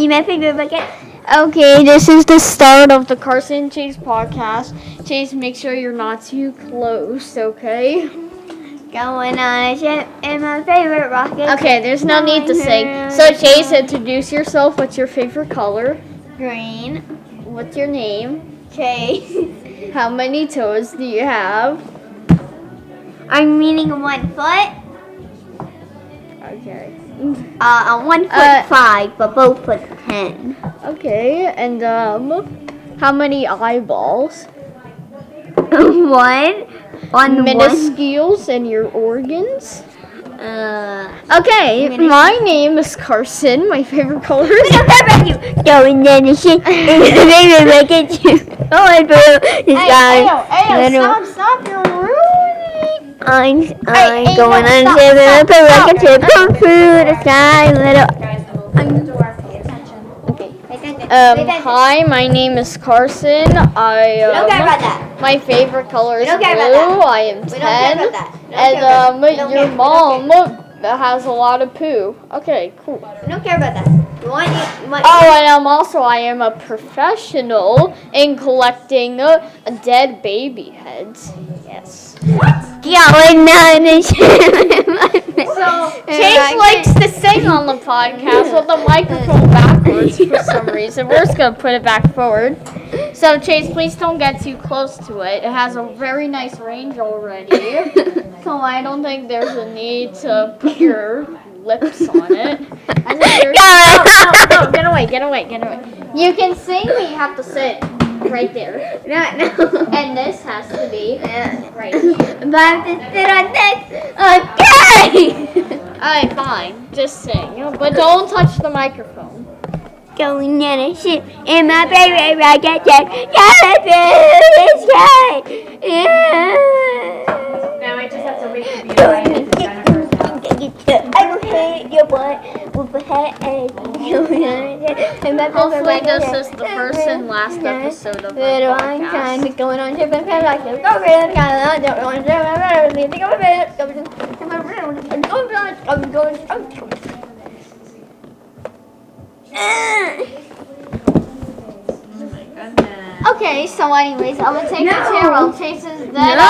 Eat my favorite bucket. Okay, this is the start of the Carson and Chase podcast. Chase, make sure you're not too close, okay? Going on a ship in my favorite rocket. Okay, there's no need to sing. So, Chase, introduce yourself. What's your favorite color? Green. What's your name? Chase. How many toes do you have? I'm meaning 1 foot. Okay. On 1 foot 5, but both foot 10. Okay, and how many eyeballs? One. On minuscules one. And your organs. Okay, my name is Carson. My favorite color is. Stop! You're ruining. I'm going on a rocket trip. Come through the sky, little. I'm the dwarf. Pay attention. Okay. Hi, my name is Carson. I don't care about that. My favorite color is blue. I am 10. And your mom has a lot of poo. Okay, cool. We don't care about that. And I am a professional in collecting dead baby heads. Yes. What? So Chase likes to sing on the podcast with the microphone backwards for some reason. We're just gonna put it back forward. So Chase, please don't get too close to it. It has a very nice range already, so I don't think there's a need to put your lips on it. No, get away. You can sing, but you have to sit right there. No. And this has to be right here. But I have to sit on this. Okay. Alright, fine. Just sing, but don't touch the microphone. Going on a ship in my favorite rocket ship. Now I just have to wait for you. I will hit your boy with a hat and going on a ship in my favorite rocket ship. Hopefully this is the first and last episode of the podcast. Going on a ship in my favorite rocket ship. Okay, so anyways, I'm gonna take a chair while Chase is dead. No,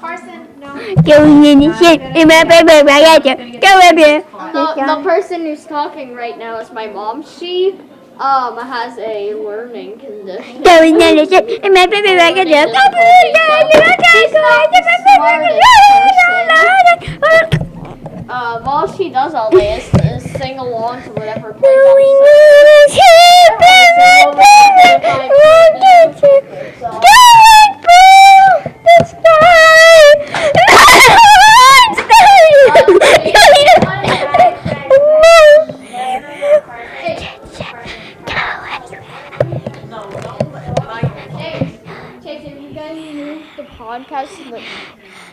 Carson, no. Going in the shit in my baby, I got you. Go up here. The person who's talking right now is my mom. She has a learning condition. Going in the shit in my baby, I got you. All she does all day is sing along to whatever plays out.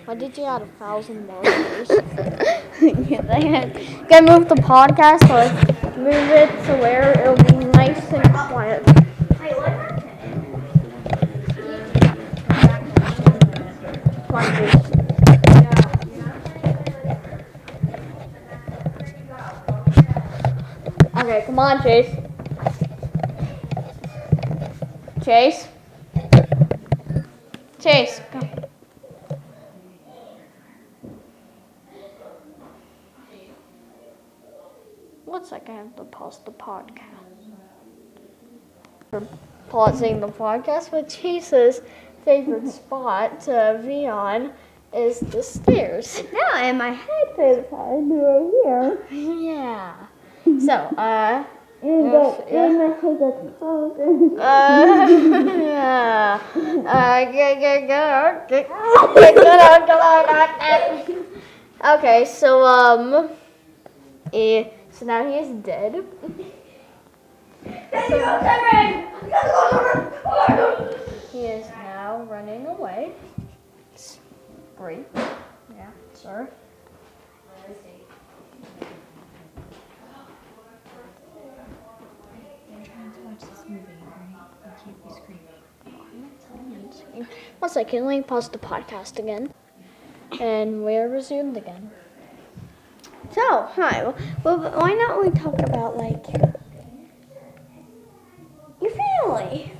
Why did you add 1,000 markers? Gotta move the podcast, or move it to where it'll be nice and quiet. Wait, what happened? Okay, come on, Chase. Chase, come. Looks like I have to pause the podcast. We're pausing the podcast, but Chase's favorite spot to be on is the stairs. No, and my head favorite spot is right here. Yeah. So, okay, so, so now he is dead. He is now running away. It's great. Yeah, sure. I'm trying to watch this movie, right? I can't be screaming. I'm not telling you. One second, let me pause the podcast again. And we are resumed again. So, hi. Well, why not we talk about, like, your family?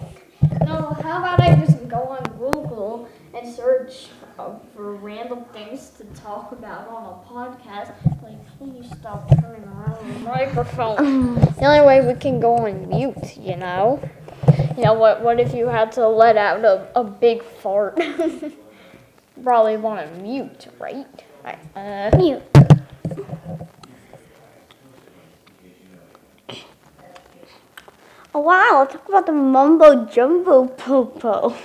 No, how about I just go on Google and search for random things to talk about on a podcast? Like, please stop turning around the microphone. The only way we can go on mute, you know? You know, what if you had to let out a big fart? Probably want to mute, right? All right, mute. Oh, wow, talk about the mumbo jumbo popo.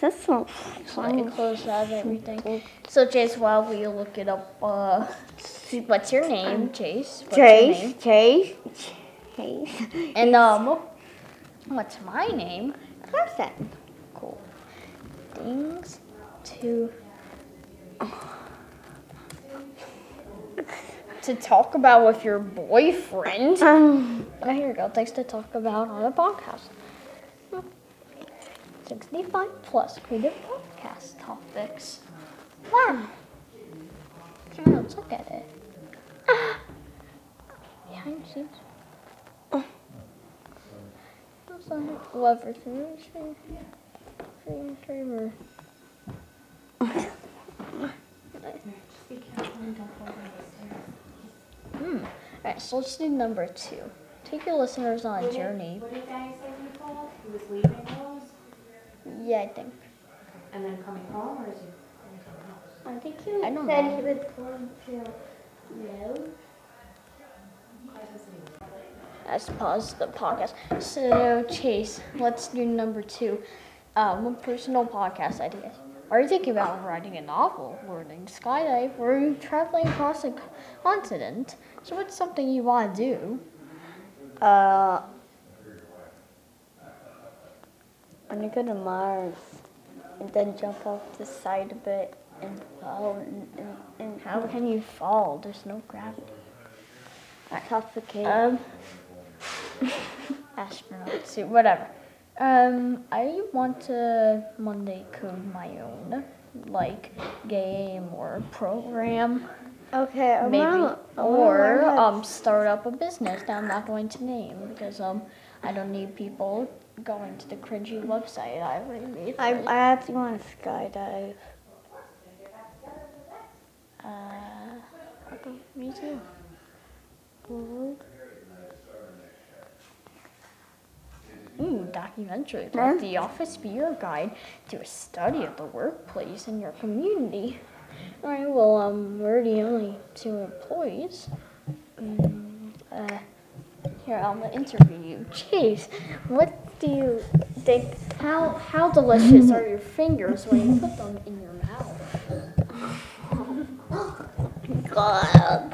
That's so funny. I close out everything. So, Chase, while we look it up, what's your name, Chase? Chase. And, what's my name? Carson. Cool. Things to talk about with your boyfriend. Oh, here we go. Things to talk about on a podcast. 65 plus creative podcast topics. Wow. Now let's look at it. Behind the scenes. Alright, so let's do number 2. Take your listeners on a journey. What did Daddy say he called? He was leaving Rose? Yeah, I think. And then coming home, or is he coming home? I think he said he was going to Rose. Let's pause the podcast. So, Chase, let's do number 2. What personal podcast ideas? Are you thinking about writing a novel, learning skydive, or are you traveling across a continent? So what's something you want to do? I'm going to go to Mars and then jump off the side of it and fall. And how can you fall? There's no gravity. Suffocate. Astronaut suit, whatever. I want to one day code my own, like, game or program. Okay, start up a business that I'm not going to name because I don't need people going to the cringy website I already made. I actually want to skydive. Okay, me too. Ooh, documentary, like The Office Beer Guide to a study of the workplace in your community. All right, well, we're the only 2 employees. Here, I'm going to interview you. Chase, what do you think, how delicious are your fingers when you put them in your mouth? God.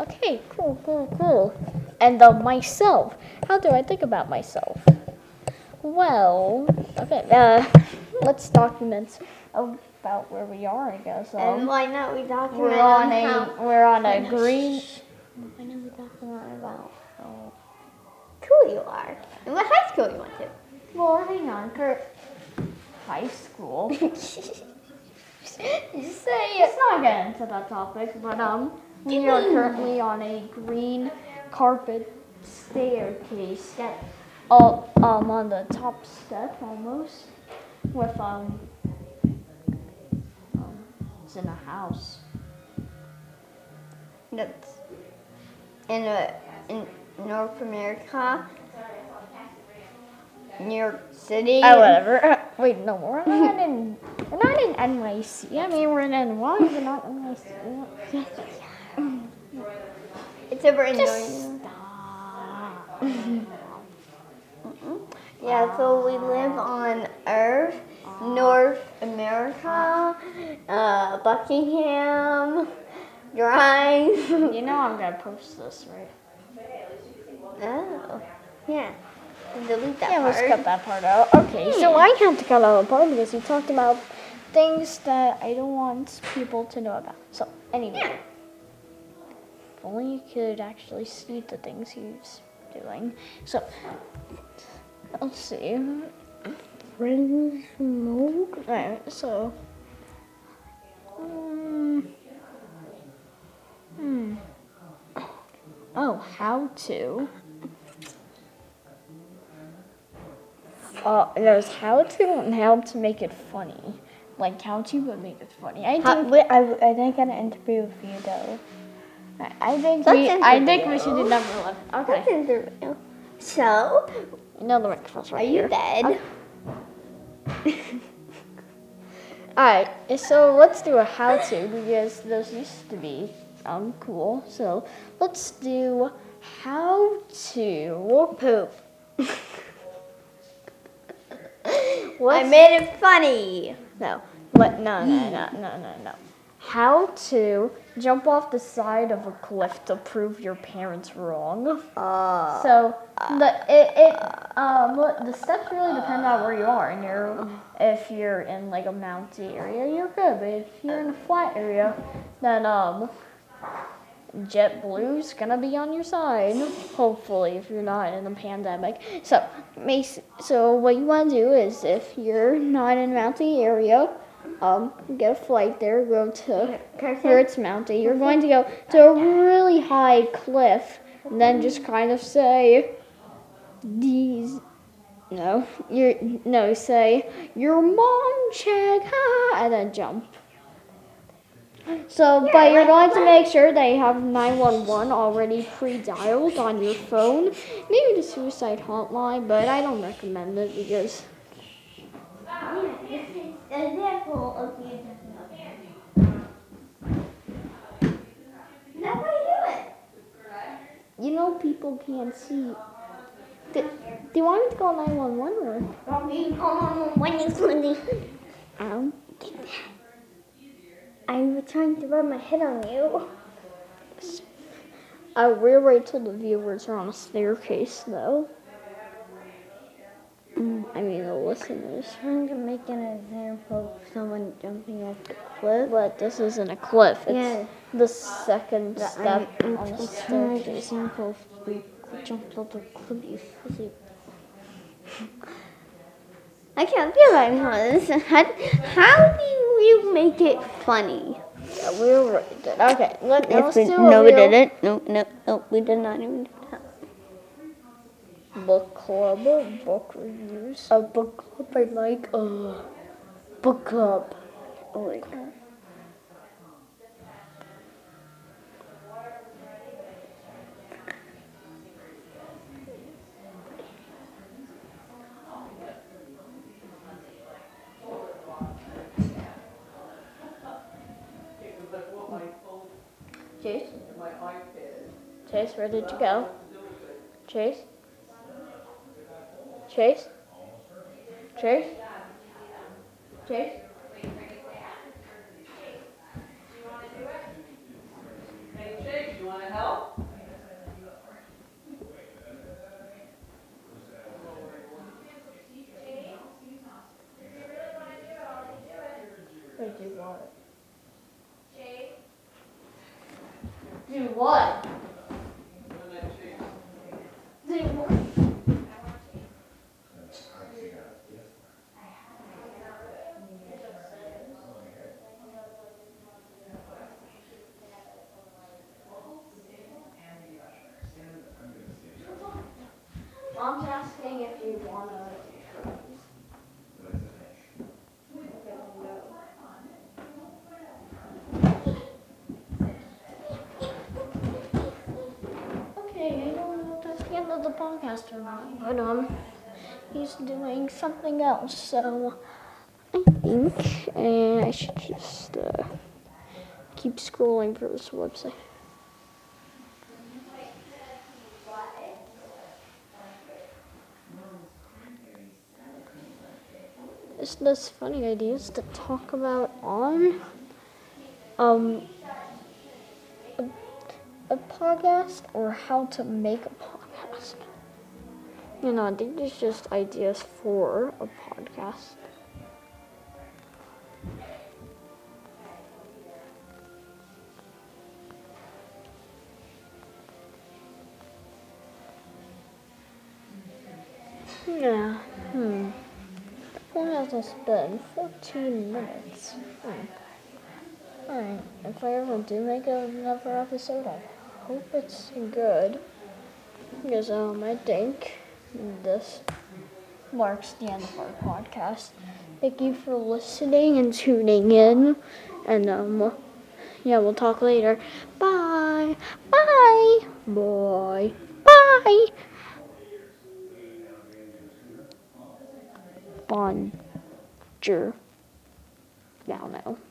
Okay, cool. And myself. How do I think about myself? Well, okay. Let's document about where we are, I guess. And why not we document? We're on a green. Why not we document about how cool you are and what high school you went to? Well, hang on, Kurt. High school. You say it's not getting to that topic, but we are currently on a green carpet staircase that on the top step almost with it's in a house that's in North America, New York City. Oh, whatever. Wait, no, we're not in NYC. I mean, we're in NY, but not NYC. It's over in New York. Yeah, so we live on Earth, North America, Buckingham Drive. You know I'm going to post this, right? Oh, yeah. Delete that part. Yeah, let's cut that part out. Okay, so I have to cut out a part because you talked about things that I don't want people to know about. So, anyway. Yeah. If only you could actually see the things he's doing. So, let's see. friends moved out, so oh, how to. There's how to and how to make it funny. Like how to but make it funny. I didn't get an interview with you though. I think we should do number one. Okay. That's interview. So another breakfast right here. Are you dead? Okay. Alright, so let's do a how to because those used to be cool. So let's do how to poop. I made it funny. No. How to jump off the side of a cliff to prove your parents wrong. So the steps really depend on where you are. And if you're in like a mountain area, you're good. But if you're in a flat area, then JetBlue's gonna be on your side, hopefully, if you're not in a pandemic. So what you want to do is, if you're not in a mountain area, get a flight there, go to where it's mountain. You're going to go to a really high cliff, and then just kind of say, say, your mom check, and then jump. So, but you're going to make sure that you have 911 already pre-dialed on your phone. Maybe the suicide hotline, but I don't recommend it because... You know people can't see. Do you want me to call 911 or... Get that. I was trying to rub my head on you. We'll wait till the viewers are on a staircase, though. I mean, the listeners. I'm trying to make an example of someone jumping off the cliff. But this isn't a cliff. It's the second step on the staircase. I'm trying to make an example of someone jumped off the cliff, you fuzzy. I can't feel like this. How do you make it funny? Yeah, we were right there. Okay, let's do it. No, we didn't. No, we did not even do that. Book club, book reviews. A book club I like. Book club. Oh my god. Chase, where did you go? Chase? Hey, Chase, you want to help? What do you want? Chase? Do what? Mom's asking if you want to. Okay, I don't know if that's the end of the podcast or not, but he's doing something else, so I think I should just keep scrolling through this website. There's funny ideas to talk about on a podcast or how to make a podcast. You know, I think there's just ideas for a podcast. Yeah. That has been 14 minutes. Alright, if I ever do make another episode, I hope it's good. Because I think this marks the end of our podcast. Thank you for listening and tuning in. And we'll talk later. Bye. Bye. Bye. Bye. Bonjour. Now.